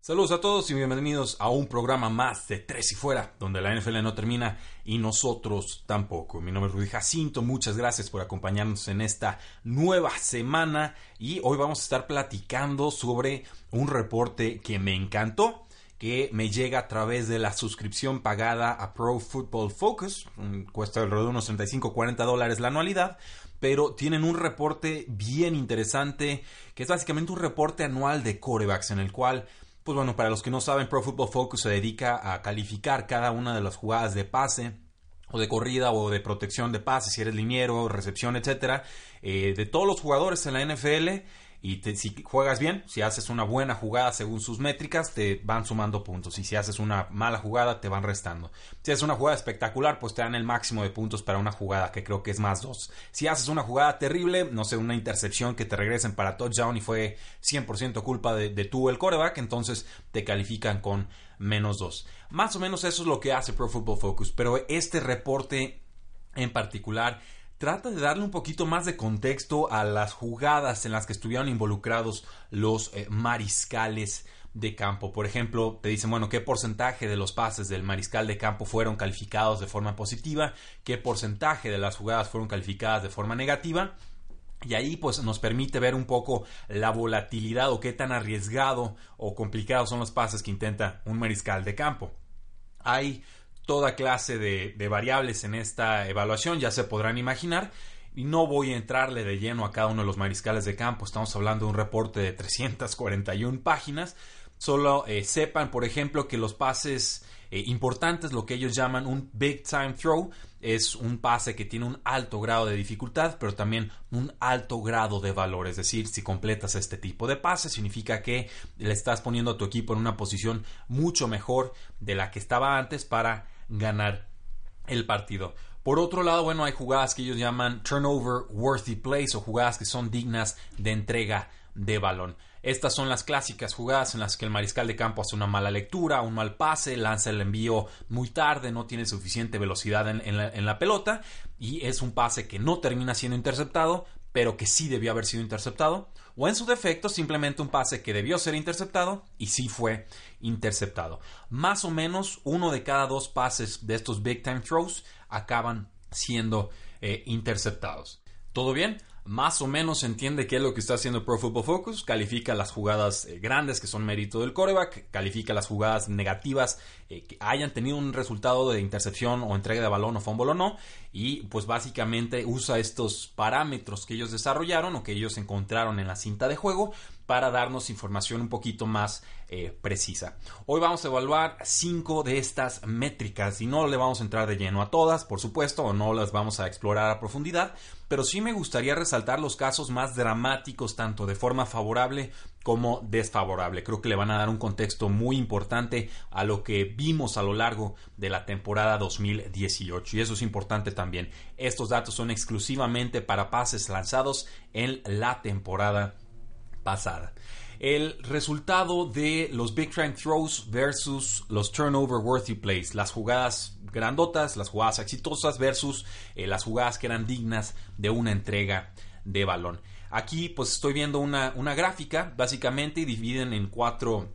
Saludos a todos y bienvenidos a un programa más de Tres y Fuera, donde la NFL no termina y nosotros tampoco. Mi nombre es Rudy Jacinto, muchas gracias por acompañarnos en esta nueva semana y hoy vamos a estar platicando sobre un reporte que me encantó, que me llega a través de la suscripción pagada a Pro Football Focus, cuesta alrededor de unos $35-$40 la anualidad, pero tienen un reporte bien interesante, que es básicamente un reporte anual de quarterbacks en el cual... Pues bueno, para los que no saben, Pro Football Focus se dedica a calificar cada una de las jugadas de pase o de corrida o de protección de pase, si eres liniero, recepción, etcétera, de todos los jugadores en la NFL. Y si juegas bien, si haces una buena jugada según sus métricas, te van sumando puntos. Y si haces una mala jugada, te van restando. Si haces una jugada espectacular, pues te dan el máximo de puntos para una jugada, que creo que es +2. Si haces una jugada terrible, no sé, una intercepción que te regresen para touchdown y fue 100% culpa de tú el quarterback, entonces te califican con -2. Más o menos eso es lo que hace Pro Football Focus. Pero este reporte en particular... trata de darle un poquito más de contexto a las jugadas en las que estuvieron involucrados los mariscales de campo. Por ejemplo, te dicen, bueno, qué porcentaje de los pases del mariscal de campo fueron calificados de forma positiva, qué porcentaje de las jugadas fueron calificadas de forma negativa. Y ahí pues nos permite ver un poco la volatilidad o qué tan arriesgado o complicados son los pases que intenta un mariscal de campo. Hay toda clase de variables en esta evaluación, ya se podrán imaginar, y no voy a entrarle de lleno a cada uno de los mariscales de campo. Estamos hablando de un reporte de 341 páginas. Solo sepan, por ejemplo, que los pases importantes, lo que ellos llaman un big time throw, es un pase que tiene un alto grado de dificultad, pero también un alto grado de valor. Es decir, si completas este tipo de pases, significa que le estás poniendo a tu equipo en una posición mucho mejor de la que estaba antes para ganar el partido. Por otro lado, bueno, hay jugadas que ellos llaman turnover worthy plays o jugadas que son dignas de entrega de balón. Estas son las clásicas jugadas en las que el mariscal de campo hace una mala lectura, un mal pase, lanza el envío muy tarde, no tiene suficiente velocidad en la pelota y es un pase que no termina siendo interceptado, pero que sí debió haber sido interceptado, o en su defecto simplemente un pase que debió ser interceptado y sí fue interceptado. Más o menos uno de cada dos pases de estos big time throws acaban siendo interceptados. ¿Todo bien? Más o menos entiende qué es lo que está haciendo Pro Football Focus. Califica las jugadas grandes que son mérito del quarterback, califica las jugadas negativas que hayan tenido un resultado de intercepción o entrega de balón o fumble o no, y pues básicamente usa estos parámetros que ellos desarrollaron o que ellos encontraron en la cinta de juego para darnos información un poquito más precisa. Hoy vamos a evaluar 5 de estas métricas y no le vamos a entrar de lleno a todas, por supuesto, o no las vamos a explorar a profundidad, pero sí me gustaría resaltar los casos más dramáticos, tanto de forma favorable como desfavorable. Creo que le van a dar un contexto muy importante a lo que vimos a lo largo de la temporada 2018 y eso es importante también. Estos datos son exclusivamente para pases lanzados en la temporada pasada. El resultado de los big time throws versus los turnover worthy plays, las jugadas grandotas, las jugadas exitosas versus las jugadas que eran dignas de una entrega de balón. Aquí pues estoy viendo una gráfica básicamente y dividen en 4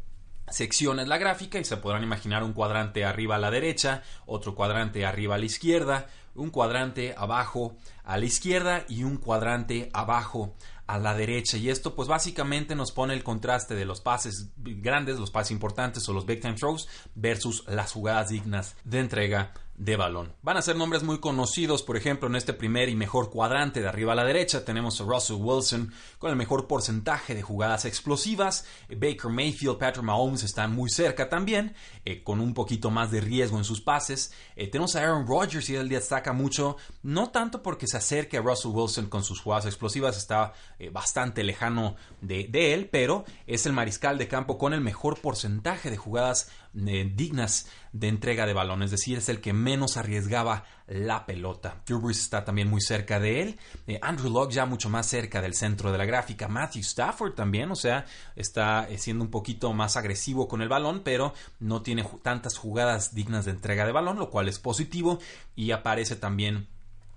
secciones la gráfica y se podrán imaginar un cuadrante arriba a la derecha, otro cuadrante arriba a la izquierda, un cuadrante abajo a la izquierda y un cuadrante abajo a la derecha, y esto pues básicamente nos pone el contraste de los pases grandes, los pases importantes o los big time throws versus las jugadas dignas de entrega de balón. Van a ser nombres muy conocidos. Por ejemplo, en este primer y mejor cuadrante de arriba a la derecha tenemos a Russell Wilson con el mejor porcentaje de jugadas explosivas. Baker Mayfield, Patrick Mahomes están muy cerca también, con un poquito más de riesgo en sus pases. Tenemos a Aaron Rodgers y él ya está destaca mucho, no tanto porque se acerque a Russell Wilson con sus jugadas explosivas, está bastante lejano de él, pero es el mariscal de campo con el mejor porcentaje de jugadas dignas de entrega de balón, es decir, es el que menos arriesgaba la pelota. Drew Brees está también muy cerca de él, Andrew Luck ya mucho más cerca del centro de la gráfica, Matthew Stafford también, o sea, está siendo un poquito más agresivo con el balón, pero no tiene tantas jugadas dignas de entrega de balón, lo cual es positivo, y aparece también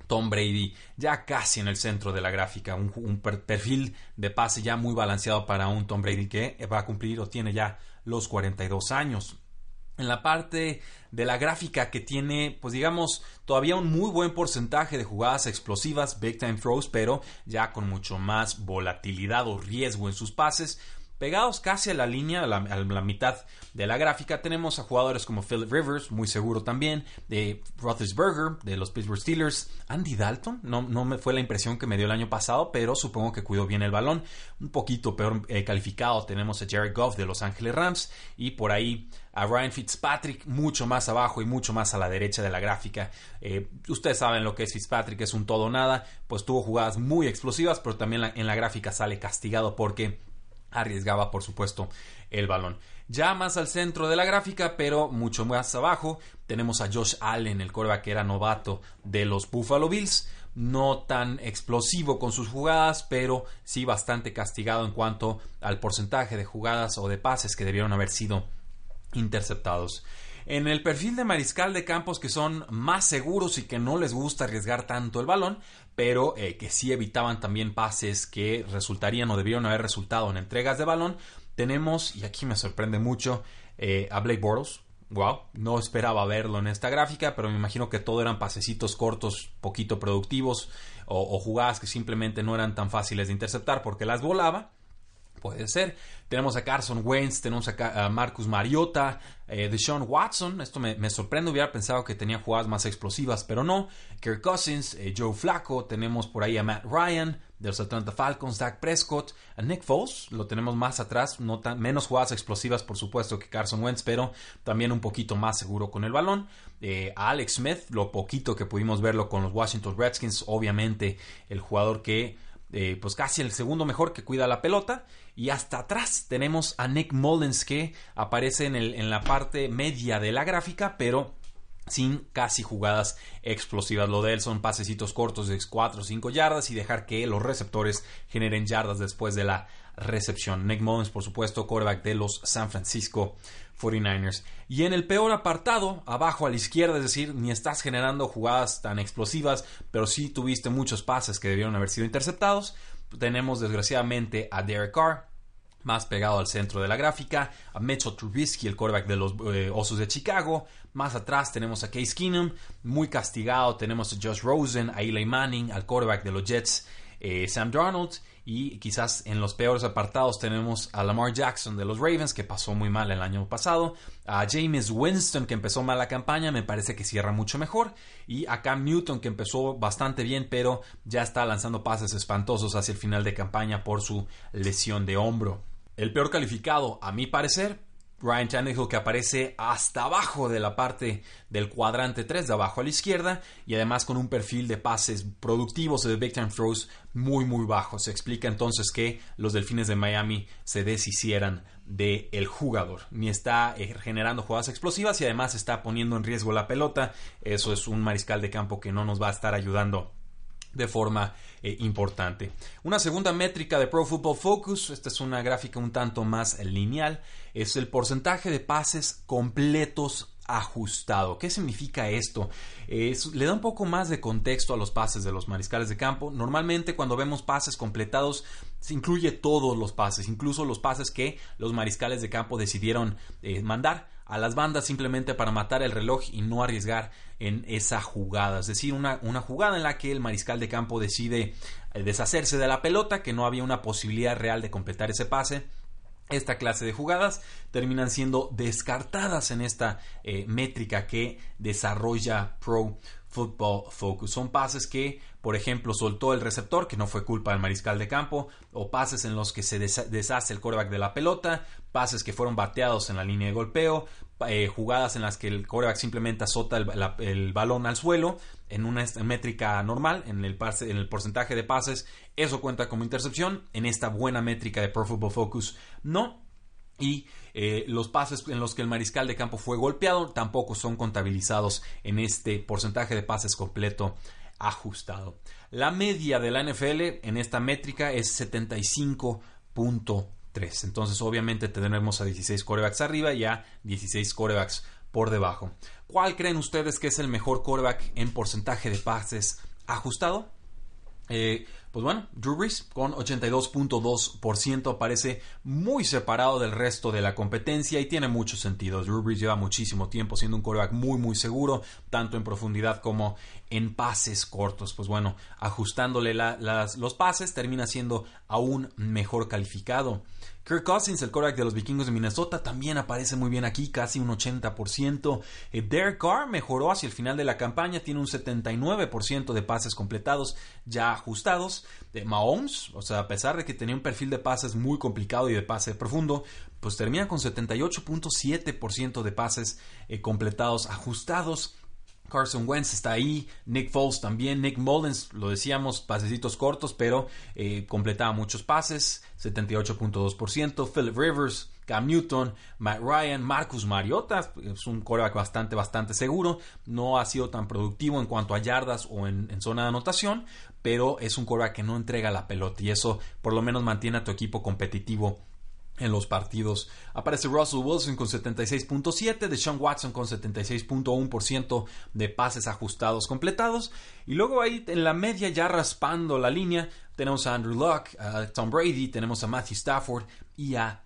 Tom Brady ya casi en el centro de la gráfica, un perfil de pase ya muy balanceado para un Tom Brady que va a cumplir o tiene ya los 42 años. En la parte de la gráfica que tiene, pues digamos, todavía un muy buen porcentaje de jugadas explosivas, big time throws, pero ya con mucho más volatilidad o riesgo en sus pases. Pegados casi a la línea, a la mitad de la gráfica, tenemos a jugadores como Philip Rivers, muy seguro también, de Roethlisberger, de los Pittsburgh Steelers, Andy Dalton, no me fue la impresión que me dio el año pasado, pero supongo que cuidó bien el balón, un poquito peor calificado tenemos a Jared Goff de Los Ángeles Rams, y por ahí a Ryan Fitzpatrick mucho más abajo y mucho más a la derecha de la gráfica. Ustedes saben lo que es Fitzpatrick, es un todo o nada, pues tuvo jugadas muy explosivas, pero también en la gráfica sale castigado porque arriesgaba, por supuesto, el balón. Ya más al centro de la gráfica, pero mucho más abajo, tenemos a Josh Allen, el quarterback que era novato de los Buffalo Bills. No tan explosivo con sus jugadas, pero sí bastante castigado en cuanto al porcentaje de jugadas o de pases que debieron haber sido interceptados. En el perfil de mariscal de campos que son más seguros y que no les gusta arriesgar tanto el balón, pero que sí evitaban también pases que resultarían o debieron haber resultado en entregas de balón, tenemos, y aquí me sorprende mucho, a Blake Bortles. Wow, no esperaba verlo en esta gráfica, pero me imagino que todo eran pasecitos cortos, poquito productivos, o jugadas que simplemente no eran tan fáciles de interceptar porque las volaba. Puede ser. Tenemos a Carson Wentz, tenemos a Marcus Mariota, Deshaun Watson. Esto me sorprende, hubiera pensado que tenía jugadas más explosivas, pero no. Kirk Cousins, Joe Flacco, tenemos por ahí a Matt Ryan de los Atlanta Falcons, Dak Prescott, a Nick Foles, lo tenemos más atrás, menos jugadas explosivas por supuesto que Carson Wentz, pero también un poquito más seguro con el balón, a Alex Smith, lo poquito que pudimos verlo con los Washington Redskins, obviamente el jugador que pues casi el segundo mejor que cuida la pelota, y hasta atrás tenemos a Nick Mullens que aparece en la parte media de la gráfica, pero sin casi jugadas explosivas. Lo de él son pasecitos cortos de 4 o 5 yardas y dejar que los receptores generen yardas después de la recepción. Nick Mullens, por supuesto, quarterback de los San Francisco 49ers. Y en el peor apartado, abajo a la izquierda, es decir, ni estás generando jugadas tan explosivas, pero sí tuviste muchos pases que debieron haber sido interceptados. Tenemos desgraciadamente a Derek Carr, más pegado al centro de la gráfica, a Mitchell Trubisky, el quarterback de los Osos de Chicago. Más atrás tenemos a Case Keenum, muy castigado. Tenemos a Josh Rosen, a Eli Manning, al quarterback de los Jets, Sam Darnold. Y quizás en los peores apartados tenemos a Lamar Jackson de los Ravens, que pasó muy mal el año pasado, a Jameis Winston, que empezó mal la campaña, me parece que cierra mucho mejor, y a Cam Newton, que empezó bastante bien, pero ya está lanzando pases espantosos hacia el final de campaña por su lesión de hombro. El peor calificado, a mi parecer, Brian Tannehill, que aparece hasta abajo de la parte del cuadrante 3, de abajo a la izquierda, y además con un perfil de pases productivos de big time throws muy muy bajo. Se explica entonces que los Delfines de Miami se deshicieran del jugador. Ni está generando jugadas explosivas y además está poniendo en riesgo la pelota. Eso es un mariscal de campo que no nos va a estar ayudando de forma importante. Una segunda métrica de Pro Football Focus, esta es una gráfica un tanto más lineal, es el porcentaje de pases completos ajustado. ¿Qué significa esto? Le da un poco más de contexto a los pases de los mariscales de campo. Normalmente cuando vemos pases completados se incluye todos los pases, incluso los pases que los mariscales de campo decidieron mandar a las bandas simplemente para matar el reloj y no arriesgar en esa jugada. Es decir, una jugada en la que el mariscal de campo decide deshacerse de la pelota, que no había una posibilidad real de completar ese pase. Esta clase de jugadas terminan siendo descartadas en esta métrica que desarrolla Pro Football Focus. Son pases que, por ejemplo, soltó el receptor, que no fue culpa del mariscal de campo, o pases en los que se deshace el quarterback de la pelota, pases que fueron bateados en la línea de golpeo, jugadas en las que el quarterback simplemente azota el balón al suelo en una métrica normal, en el porcentaje de pases, eso cuenta como intercepción. En esta buena métrica de Pro Football Focus no. Y los pases en los que el mariscal de campo fue golpeado tampoco son contabilizados en este porcentaje de pases completo ajustado. La media de la NFL en esta métrica es 75.3. Entonces obviamente tendremos a 16 quarterbacks arriba y a 16 quarterbacks por debajo. ¿Cuál creen ustedes que es el mejor quarterback en porcentaje de pases ajustado? Pues bueno, Drew Brees con 82.2% aparece muy separado del resto de la competencia y tiene mucho sentido. Drew Brees lleva muchísimo tiempo siendo un quarterback muy muy seguro, tanto en profundidad como en pases cortos. Pues bueno, ajustándole los pases termina siendo aún mejor calificado. Kirk Cousins, el quarterback de los vikingos de Minnesota, también aparece muy bien aquí, casi un 80%. Derek Carr mejoró hacia el final de la campaña, tiene un 79% de pases completados ya ajustados. Mahomes, o sea, a pesar de que tenía un perfil de pases muy complicado y de pase profundo, pues termina con 78.7% de pases completados ajustados. Carson Wentz está ahí, Nick Foles también, Nick Mullens, lo decíamos, pasecitos cortos, pero completaba muchos pases, 78.2%, Philip Rivers, Cam Newton, Matt Ryan, Marcus Mariota, es un quarterback bastante, bastante seguro, no ha sido tan productivo en cuanto a yardas o en zona de anotación, pero es un quarterback que no entrega la pelota y eso por lo menos mantiene a tu equipo competitivo en los partidos. Aparece Russell Wilson con 76.7%, Deshaun Watson con 76.1% de pases ajustados completados. Y luego ahí en la media, ya raspando la línea, tenemos a Andrew Luck, a Tom Brady, tenemos a Matthew Stafford y a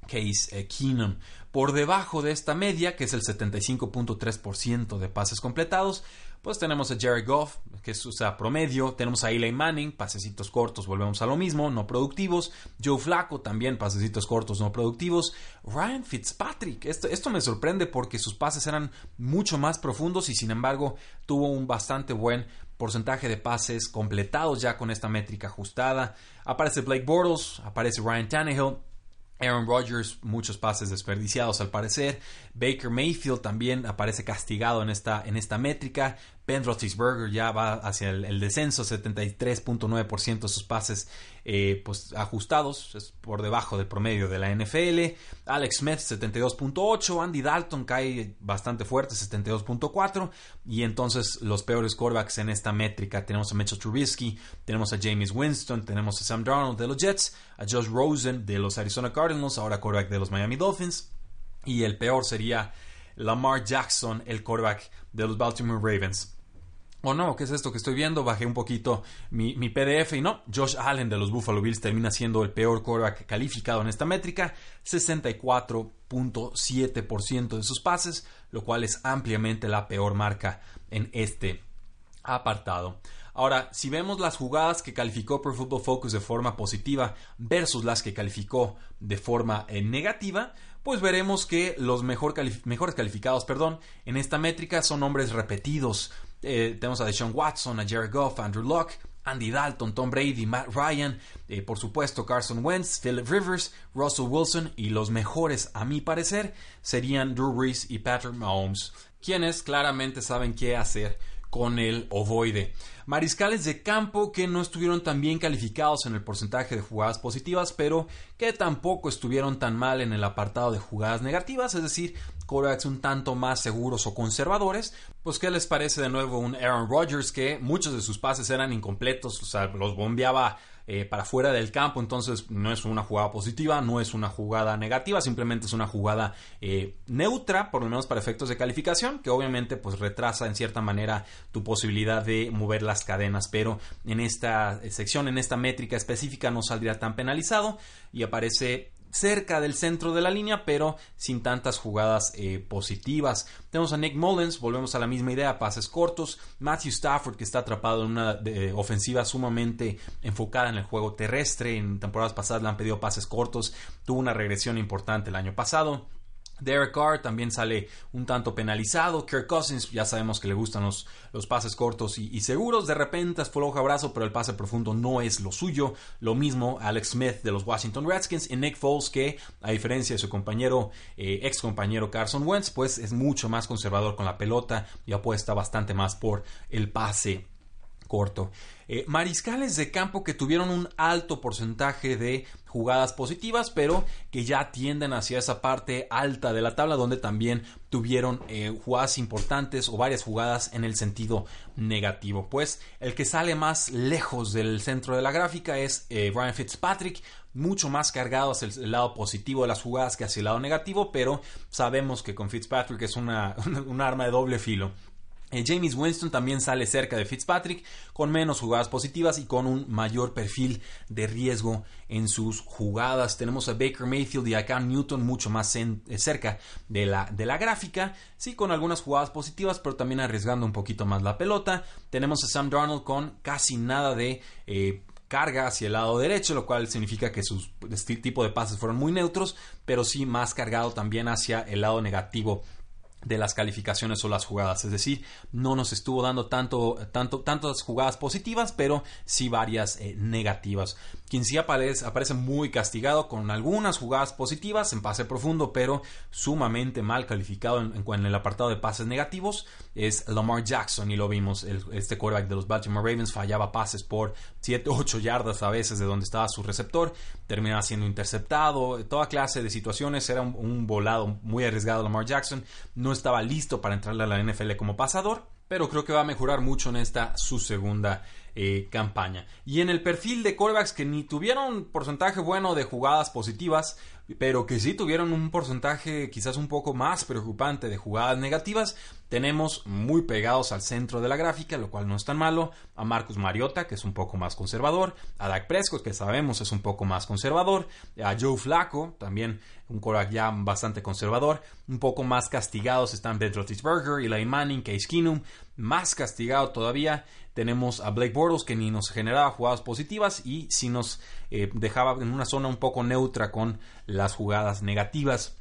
Case Keenum. Por debajo de esta media, que es el 75.3% de pases completados, pues tenemos a Jared Goff, que es promedio. Tenemos a Eli Manning, pasecitos cortos, volvemos a lo mismo, no productivos. Joe Flacco, también pasecitos cortos, no productivos. Ryan Fitzpatrick, esto me sorprende porque sus pases eran mucho más profundos y sin embargo tuvo un bastante buen porcentaje de pases completados ya con esta métrica ajustada. Aparece Blake Bortles, aparece Brian Tannehill, Aaron Rodgers, muchos pases desperdiciados al parecer. Baker Mayfield también aparece castigado en esta métrica. Ben Roethlisberger ya va hacia el descenso, 73.9% de sus pases ajustados, es por debajo del promedio de la NFL. Alex Smith, 72.8%. Andy Dalton cae bastante fuerte, 72.4%. Y entonces los peores quarterbacks en esta métrica. Tenemos a Mitchell Trubisky, tenemos a Jameis Winston, tenemos a Sam Darnold de los Jets, a Josh Rosen de los Arizona Cardinals, ahora quarterback de los Miami Dolphins. Y el peor sería Lamar Jackson, el quarterback de los Baltimore Ravens. Oh no, ¿qué es esto que estoy viendo? Bajé un poquito mi PDF y no, Josh Allen de los Buffalo Bills termina siendo el peor quarterback calificado en esta métrica, 64.7% de sus pases, lo cual es ampliamente la peor marca en este apartado. Ahora, si vemos las jugadas que calificó Pro Football Focus de forma positiva versus las que calificó de forma negativa, pues veremos que los mejores calificados, en esta métrica son nombres repetidos. Tenemos a Deshaun Watson, a Jared Goff, Andrew Luck, Andy Dalton, Tom Brady, Matt Ryan, por supuesto Carson Wentz, Philip Rivers, Russell Wilson, y los mejores a mi parecer serían Drew Brees y Patrick Mahomes, quienes claramente saben qué hacer con el ovoide. Mariscales de campo que no estuvieron tan bien calificados en el porcentaje de jugadas positivas, pero que tampoco estuvieron tan mal en el apartado de jugadas negativas, es decir, quarterbacks un tanto más seguros o conservadores. Pues qué les parece de nuevo un Aaron Rodgers que muchos de sus pases eran incompletos, los bombeaba para fuera del campo, entonces no es una jugada positiva, no es una jugada negativa, simplemente es una jugada neutra, por lo menos para efectos de calificación, que obviamente pues retrasa en cierta manera tu posibilidad de mover las cadenas, pero en esta sección, en esta métrica específica no saldría tan penalizado y aparece cerca del centro de la línea, pero sin tantas jugadas positivas. Tenemos a Nick Mullens, volvemos a la misma idea, pases cortos. Matthew Stafford, que está atrapado en una ofensiva sumamente enfocada en el juego terrestre. En temporadas pasadas le han pedido pases cortos, tuvo una regresión importante el año pasado. Derek Carr también sale un tanto penalizado. Kirk Cousins, ya sabemos que le gustan los pases cortos y seguros. De repente afloja brazo, pero el pase profundo no es lo suyo. Lo mismo Alex Smith de los Washington Redskins. Y Nick Foles, que a diferencia de su compañero, ex compañero Carson Wentz, pues es mucho más conservador con la pelota y apuesta bastante más por el pase corto. Mariscales de campo que tuvieron un alto porcentaje de jugadas positivas, pero que ya tienden hacia esa parte alta de la tabla, donde también tuvieron jugadas importantes o varias jugadas en el sentido negativo. Pues el que sale más lejos del centro de la gráfica es Ryan Fitzpatrick, mucho más cargado hacia el lado positivo de las jugadas que hacia el lado negativo, pero sabemos que con Fitzpatrick es un arma de doble filo. Jameis Winston también sale cerca de Fitzpatrick, con menos jugadas positivas y con un mayor perfil de riesgo en sus jugadas. Tenemos a Baker Mayfield y a Cam Newton mucho más cerca de la gráfica, sí, con algunas jugadas positivas, pero también arriesgando un poquito más la pelota. Tenemos a Sam Darnold con casi nada de carga hacia el lado derecho, lo cual significa que este tipo de pases fueron muy neutros, pero sí más cargado también hacia el lado negativo de las calificaciones o las jugadas. Es decir, no nos estuvo dando tantas jugadas positivas, pero sí varias negativas. Quien sí aparece muy castigado con algunas jugadas positivas en pase profundo, pero sumamente mal calificado en el apartado de pases negativos, es Lamar Jackson. Y lo vimos, este quarterback de los Baltimore Ravens fallaba pases por 7, 8 yardas a veces de donde estaba su receptor, terminaba siendo interceptado, toda clase de situaciones. Era un volado muy arriesgado Lamar Jackson, no estaba listo para entrarle a la NFL como pasador, pero creo que va a mejorar mucho en esta su segunda campaña. Y en el perfil de quarterbacks que ni tuvieron un porcentaje bueno de jugadas positivas, pero que sí tuvieron un porcentaje quizás un poco más preocupante de jugadas negativas, tenemos muy pegados al centro de la gráfica, lo cual no es tan malo, a Marcus Mariota, que es un poco más conservador, a Dak Prescott, que sabemos es un poco más conservador, a Joe Flacco, también un quarterback ya bastante conservador. Un poco más castigados están De Roethlisberger, Eli Manning, Case Keenum. Más castigado todavía tenemos a Blake Bortles, que ni nos generaba jugadas positivas y sí nos dejaba en una zona un poco neutra con las jugadas negativas.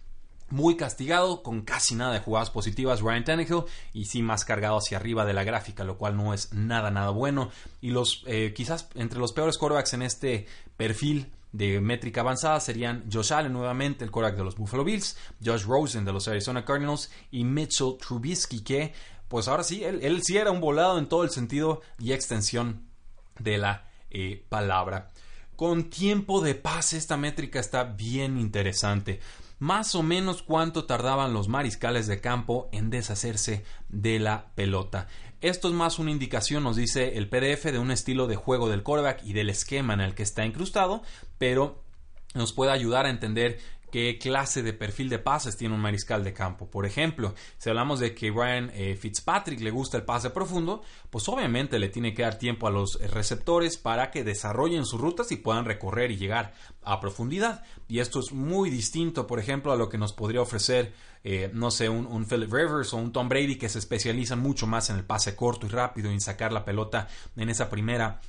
Muy castigado, con casi nada de jugadas positivas, Brian Tannehill, y sí más cargado hacia arriba de la gráfica, lo cual no es nada bueno. Y los quizás entre los peores quarterbacks en este perfil de métrica avanzada serían Josh Allen, nuevamente el quarterback de los Buffalo Bills, Josh Rosen de los Arizona Cardinals y Mitchell Trubisky, que pues ahora sí, él sí era un volado en todo el sentido y extensión de la palabra. Con tiempo de pase, esta métrica está bien interesante. Más o menos cuánto tardaban los mariscales de campo en deshacerse de la pelota. Esto es más una indicación, nos dice el PDF, de un estilo de juego del quarterback y del esquema en el que está incrustado, pero nos puede ayudar a entender qué clase de perfil de pases tiene un mariscal de campo. Por ejemplo, si hablamos de que Ryan Fitzpatrick le gusta el pase profundo, pues obviamente le tiene que dar tiempo a los receptores para que desarrollen sus rutas y puedan recorrer y llegar a profundidad. Y esto es muy distinto, por ejemplo, a lo que nos podría ofrecer un Philip Rivers o un Tom Brady, que se especializan mucho más en el pase corto y rápido y en sacar la pelota en esa primera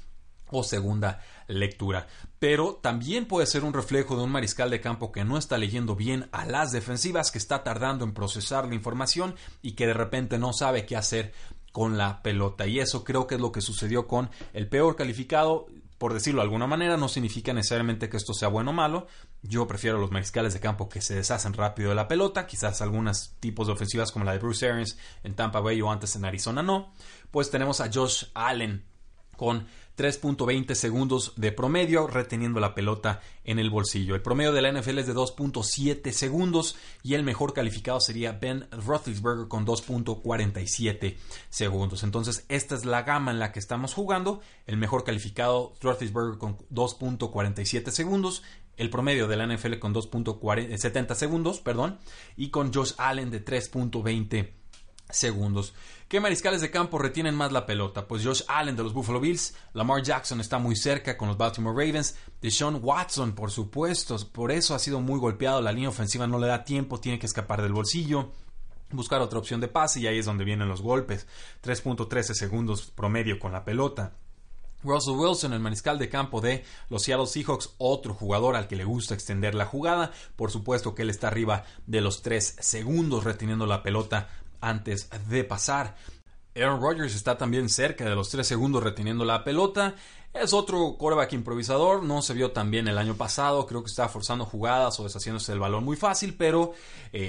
o segunda lectura. Pero también puede ser un reflejo de un mariscal de campo que no está leyendo bien a las defensivas, que está tardando en procesar la información y que de repente no sabe qué hacer con la pelota. Y eso creo que es lo que sucedió con el peor calificado, por decirlo de alguna manera. No significa necesariamente que esto sea bueno o malo. Yo prefiero los mariscales de campo que se deshacen rápido de la pelota. Quizás algunos tipos de ofensivas como la de Bruce Arians en Tampa Bay o antes en Arizona no. Pues tenemos a Josh Allen con 3.20 segundos de promedio reteniendo la pelota en el bolsillo. El promedio de la NFL es de 2.7 segundos y el mejor calificado sería Ben Roethlisberger con 2.47 segundos. Entonces esta es la gama en la que estamos jugando. El mejor calificado Roethlisberger con 2.47 segundos. El promedio de la NFL con 2.70 segundos, y con Josh Allen de 3.20 segundos. ¿Qué mariscales de campo retienen más la pelota? Pues Josh Allen de los Buffalo Bills, Lamar Jackson está muy cerca con los Baltimore Ravens, Deshaun Watson, por supuesto, por eso ha sido muy golpeado, la línea ofensiva no le da tiempo, tiene que escapar del bolsillo, buscar otra opción de pase y ahí es donde vienen los golpes. 3.13 segundos promedio con la pelota. Russell Wilson, el mariscal de campo de los Seattle Seahawks, otro jugador al que le gusta extender la jugada. Por supuesto que él está arriba de los 3 segundos reteniendo la pelota antes de pasar. Aaron Rodgers está también cerca de los 3 segundos reteniendo la pelota. Es otro quarterback improvisador, no se vio tan bien el año pasado, creo que está forzando jugadas o deshaciéndose del balón muy fácil, pero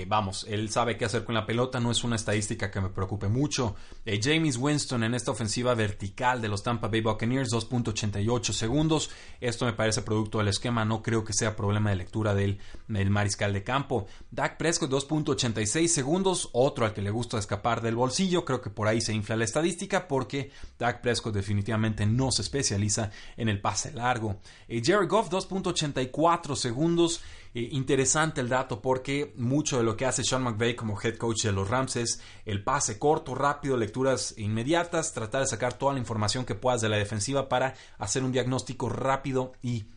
vamos, él sabe qué hacer con la pelota, no es una estadística que me preocupe mucho. Jameis Winston en esta ofensiva vertical de los Tampa Bay Buccaneers, 2.88 segundos, esto me parece producto del esquema, no creo que sea problema de lectura del mariscal de campo. Dak Prescott, 2.86 segundos, otro al que le gusta escapar del bolsillo, creo que por ahí se infla la estadística porque Dak Prescott definitivamente no se especializa en el pase largo. Jared Goff, 2.84 segundos. Interesante el dato porque mucho de lo que hace Sean McVay como head coach de los Rams es el pase corto, rápido, lecturas inmediatas, tratar de sacar toda la información que puedas de la defensiva para hacer un diagnóstico rápido y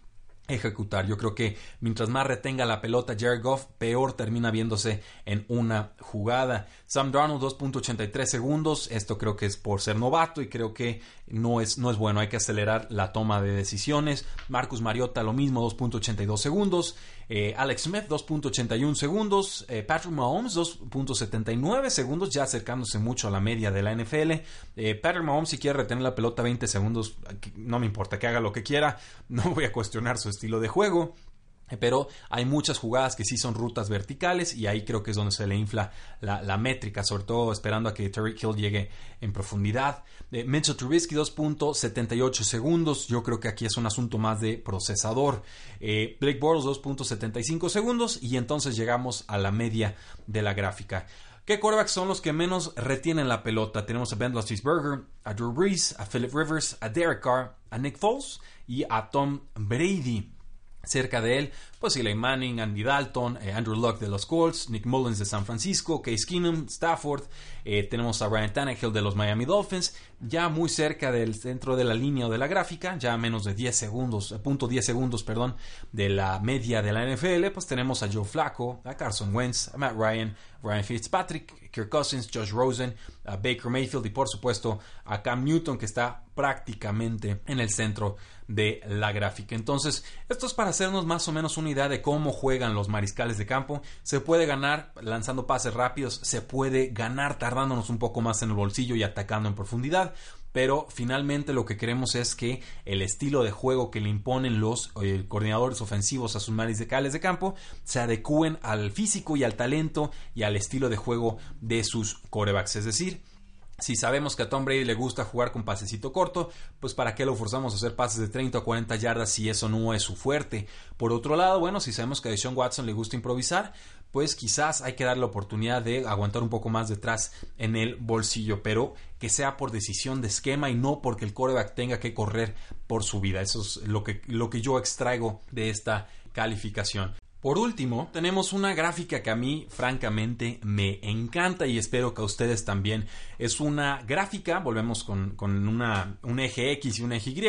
ejecutar. Yo creo que mientras más retenga la pelota Jared Goff, peor termina viéndose en una jugada. Sam Darnold, 2.83 segundos. Esto creo que es por ser novato y creo que no es bueno. Hay que acelerar la toma de decisiones. Marcus Mariota, lo mismo, 2.82 segundos. Alex Smith, 2.81 segundos. Patrick Mahomes, 2.79 segundos, ya acercándose mucho a la media de la NFL. Patrick Mahomes, si quiere retener la pelota 20 segundos, no me importa, que haga lo que quiera, no voy a cuestionar su estilo de juego, pero hay muchas jugadas que sí son rutas verticales y ahí creo que es donde se le infla la métrica, sobre todo esperando a que Tyreek Hill llegue en profundidad. Mitchell Trubisky, 2.78 segundos. Yo creo que aquí es un asunto más de procesador. Blake Bortles, 2.75 segundos y entonces llegamos a la media de la gráfica. ¿Qué quarterbacks son los que menos retienen la pelota? Tenemos a Ben Roethlisberger, a Drew Brees, a Philip Rivers, a Derek Carr, a Nick Foles y a Tom Brady. Cerca de él, pues Eli Manning, Andy Dalton, Andrew Luck de los Colts, Nick Mullens de San Francisco, Case Keenum, Stafford, tenemos a Brian Tannehill de los Miami Dolphins, ya muy cerca del centro de la línea o de la gráfica, ya a menos de 10 segundos, de la media de la NFL, pues tenemos a Joe Flacco, a Carson Wentz, a Matt Ryan, Ryan Fitzpatrick, Kirk Cousins, Josh Rosen, a Baker Mayfield y por supuesto a Cam Newton, que está prácticamente en el centro de la gráfica. Entonces, esto es para hacernos más o menos una idea de cómo juegan los mariscales de campo. Se puede ganar lanzando pases rápidos, se puede ganar tardándonos un poco más en el bolsillo y atacando en profundidad, pero finalmente lo que queremos es que el estilo de juego que le imponen los coordinadores ofensivos a sus mariscales de campo se adecúen al físico y al talento y al estilo de juego de sus quarterbacks, es decir, si sabemos que a Tom Brady le gusta jugar con pasecito corto, pues ¿para qué lo forzamos a hacer pases de 30 o 40 yardas si eso no es su fuerte? Por otro lado, bueno, si sabemos que a Deshaun Watson le gusta improvisar, pues quizás hay que darle la oportunidad de aguantar un poco más detrás en el bolsillo, pero que sea por decisión de esquema y no porque el quarterback tenga que correr por su vida. Eso es lo que yo extraigo de esta calificación. Por último, tenemos una gráfica que a mí francamente me encanta y espero que a ustedes también. Es una gráfica, volvemos con un eje X y un eje Y,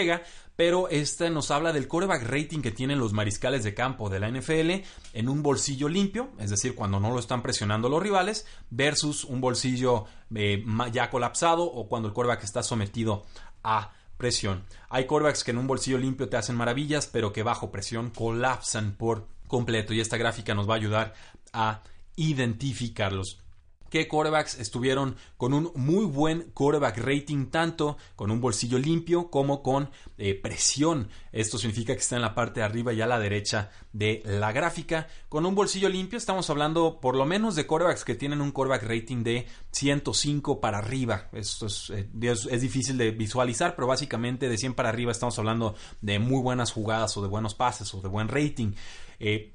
pero esta nos habla del quarterback rating que tienen los mariscales de campo de la NFL en un bolsillo limpio, es decir, cuando no lo están presionando los rivales, versus un bolsillo ya colapsado o cuando el quarterback está sometido a presión. Hay quarterbacks que en un bolsillo limpio te hacen maravillas, pero que bajo presión colapsan por completo, y esta gráfica nos va a ayudar a identificarlos. ¿Qué quarterbacks estuvieron con un muy buen quarterback rating tanto con un bolsillo limpio como con presión? Esto significa que está en la parte de arriba y a la derecha de la gráfica. Con un bolsillo limpio estamos hablando por lo menos de quarterbacks que tienen un quarterback rating de 105 para arriba. Esto es difícil de visualizar, pero básicamente de 100 para arriba estamos hablando de muy buenas jugadas o de buenos pases o de buen rating.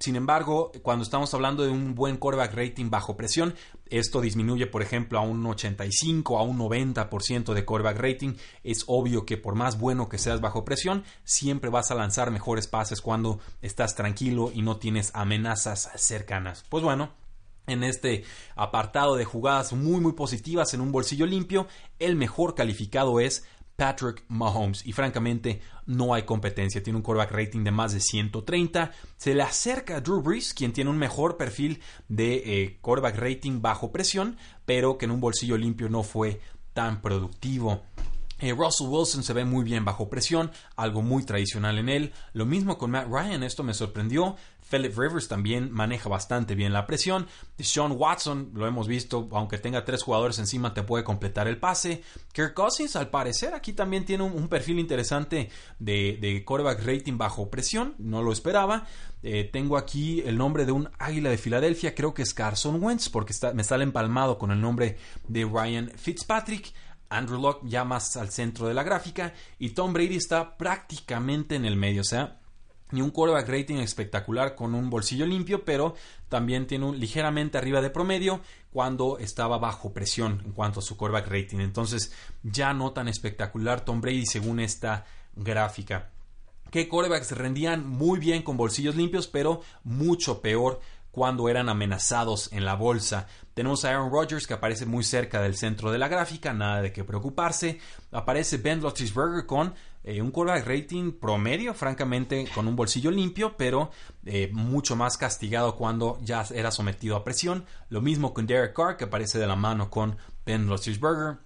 Sin embargo, cuando estamos hablando de un buen quarterback rating bajo presión, esto disminuye, por ejemplo, a un 85, a un 90% de quarterback rating. Es obvio que por más bueno que seas bajo presión, siempre vas a lanzar mejores pases cuando estás tranquilo y no tienes amenazas cercanas. Pues bueno, en este apartado de jugadas muy, muy positivas en un bolsillo limpio, el mejor calificado es Patrick Mahomes, y francamente no hay competencia, tiene un quarterback rating de más de 130, se le acerca a Drew Brees, quien tiene un mejor perfil de quarterback rating bajo presión, pero que en un bolsillo limpio no fue tan productivo. Russell Wilson se ve muy bien bajo presión, algo muy tradicional en él. Lo mismo con Matt Ryan, esto me sorprendió. Philip Rivers también maneja bastante bien la presión. Deshaun Watson, lo hemos visto, aunque tenga 3 jugadores encima te puede completar el pase. Kirk Cousins, al parecer, aquí también tiene un perfil interesante de quarterback rating bajo presión. No lo esperaba. Tengo aquí el nombre de un águila de Filadelfia, creo que es Carson Wentz, porque me sale empalmado con el nombre de Ryan Fitzpatrick. Andrew Luck ya más al centro de la gráfica, y Tom Brady está prácticamente en el medio, o sea, ni un quarterback rating espectacular con un bolsillo limpio, pero también tiene un ligeramente arriba de promedio cuando estaba bajo presión en cuanto a su quarterback rating. Entonces ya no tan espectacular Tom Brady según esta gráfica. Que quarterbacks rendían muy bien con bolsillos limpios, pero mucho peor cuando eran amenazados en la bolsa. Tenemos a Aaron Rodgers, que aparece muy cerca del centro de la gráfica, nada de qué preocuparse. Aparece Ben Roethlisberger con un quarterback rating promedio, francamente con un bolsillo limpio, pero mucho más castigado cuando ya era sometido a presión. Lo mismo con Derek Carr, que aparece de la mano con Ben Roethlisberger.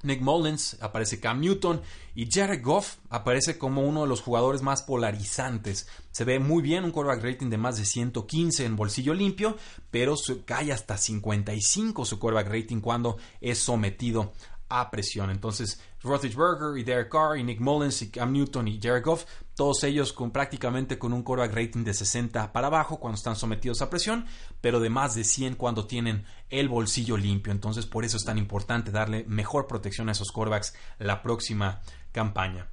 Nick Mullens, aparece Cam Newton, y Jared Goff aparece como uno de los jugadores más polarizantes. Se ve muy bien, un quarterback rating de más de 115 en bolsillo limpio, pero cae hasta 55 su quarterback rating cuando es sometido a presión. Entonces, Roethlisberger y Derek Carr y Nick Mullens y Cam Newton y Jared Goff, todos ellos prácticamente con un quarterback rating de 60 para abajo cuando están sometidos a presión, pero de más de 100 cuando tienen el bolsillo limpio. Entonces, por eso es tan importante darle mejor protección a esos quarterbacks la próxima campaña.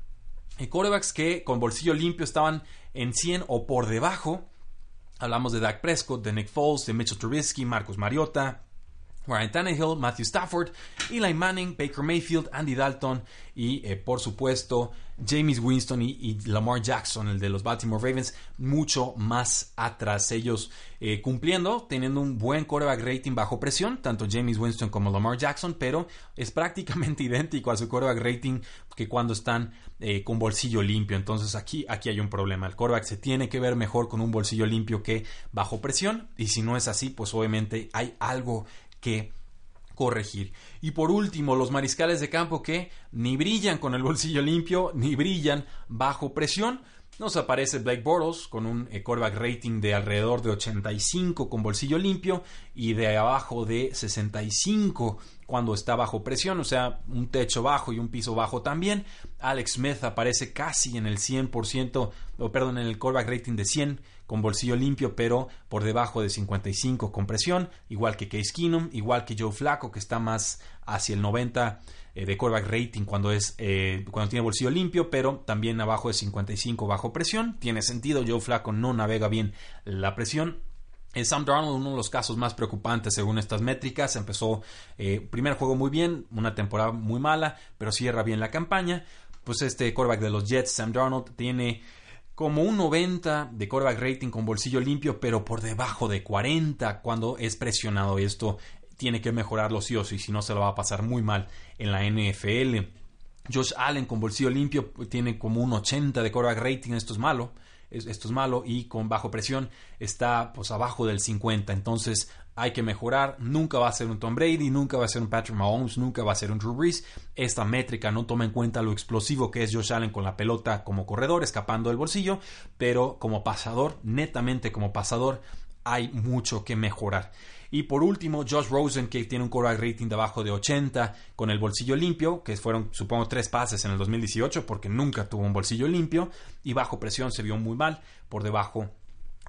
Y quarterbacks que con bolsillo limpio estaban en 100 o por debajo, hablamos de Dak Prescott, de Nick Foles, de Mitchell Trubisky, Marcus Mariota, Brian Tannehill, Matthew Stafford, Eli Manning, Baker Mayfield, Andy Dalton y por supuesto Jameis Winston y Lamar Jackson, el de los Baltimore Ravens, mucho más atrás. Ellos teniendo un buen quarterback rating bajo presión, tanto Jameis Winston como Lamar Jackson, pero es prácticamente idéntico a su quarterback rating que cuando están con bolsillo limpio. Entonces aquí hay un problema. El quarterback se tiene que ver mejor con un bolsillo limpio que bajo presión, y si no es así, pues obviamente hay algo que corregir. Y por último, los mariscales de campo que ni brillan con el bolsillo limpio ni brillan bajo presión. Nos aparece Blake Bortles con un quarterback rating de alrededor de 85 con bolsillo limpio y de abajo de 65 cuando está bajo presión, o sea, un techo bajo y un piso bajo también. Alex Smith aparece casi en el 100%, en el quarterback rating de 100 con bolsillo limpio, pero por debajo de 55 con presión, igual que Case Keenum, igual que Joe Flacco, que está más hacia el 90% de quarterback rating cuando tiene bolsillo limpio, pero también abajo de 55 bajo presión. Tiene sentido, Joe Flacco no navega bien la presión. Sam Darnold, uno de los casos más preocupantes según estas métricas, empezó primer juego muy bien, una temporada muy mala, pero cierra bien la campaña. Pues este quarterback de los Jets, Sam Darnold, tiene como un 90 de quarterback rating con bolsillo limpio, pero por debajo de 40 cuando es presionado, y esto tiene que mejorarlo sí o sí, si no se lo va a pasar muy mal en la NFL. Josh Allen con bolsillo limpio tiene como un 80 de quarterback rating, esto es malo, y con bajo presión está pues abajo del 50, entonces hay que mejorar. Nunca va a ser un Tom Brady, nunca va a ser un Patrick Mahomes, nunca va a ser un Drew Brees. Esta métrica no toma en cuenta lo explosivo que es Josh Allen con la pelota como corredor, escapando del bolsillo, pero como pasador, netamente como pasador, hay mucho que mejorar. Y por último, Josh Rosen, que tiene un quarterback rating de abajo de 80 con el bolsillo limpio, que fueron supongo 3 pases en el 2018 porque nunca tuvo un bolsillo limpio, y bajo presión se vio muy mal, por debajo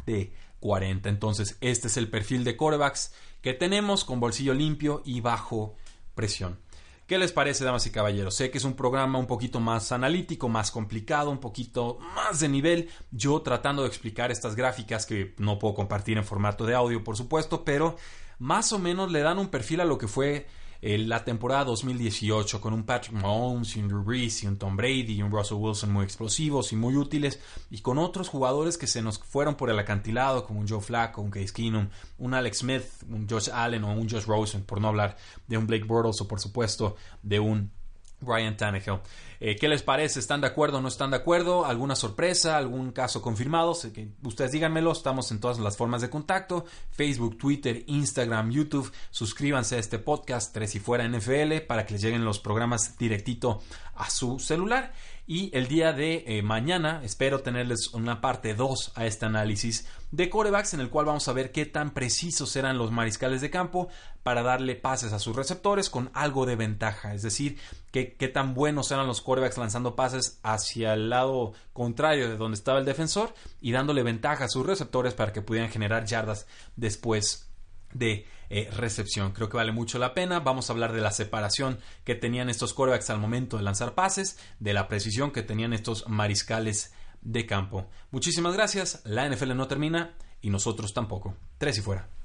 de 40. Entonces este es el perfil de quarterbacks que tenemos con bolsillo limpio y bajo presión. ¿Qué les parece, damas y caballeros? Sé que es un programa un poquito más analítico, más complicado, un poquito más de nivel. Yo tratando de explicar estas gráficas que no puedo compartir en formato de audio, por supuesto, pero más o menos le dan un perfil a lo que fue la temporada 2018, con un Patrick Mahomes y un Drew Brees y un Tom Brady y un Russell Wilson muy explosivos y muy útiles, y con otros jugadores que se nos fueron por el acantilado, como un Joe Flacco, un Case Keenum, un Alex Smith, un Josh Allen o un Josh Rosen, por no hablar de un Blake Bortles o por supuesto de un Brian Tannehill. ¿Qué les parece? ¿Están de acuerdo o no están de acuerdo? ¿Alguna sorpresa? ¿Algún caso confirmado? Ustedes díganmelo. Estamos en todas las formas de contacto: Facebook, Twitter, Instagram, YouTube. Suscríbanse a este podcast 3 y Fuera NFL para que les lleguen los programas directito a su celular. Y el día de mañana espero tenerles una parte 2 a este análisis de quarterbacks, en el cual vamos a ver qué tan precisos eran los mariscales de campo para darle pases a sus receptores con algo de ventaja. Es decir, qué tan buenos eran los quarterbacks lanzando pases hacia el lado contrario de donde estaba el defensor y dándole ventaja a sus receptores para que pudieran generar yardas después de recepción. Creo que vale mucho la pena. Vamos a hablar de la separación que tenían estos quarterbacks al momento de lanzar pases, de la precisión que tenían estos mariscales de campo. Muchísimas gracias. La NFL no termina y nosotros tampoco. 3 y Fuera.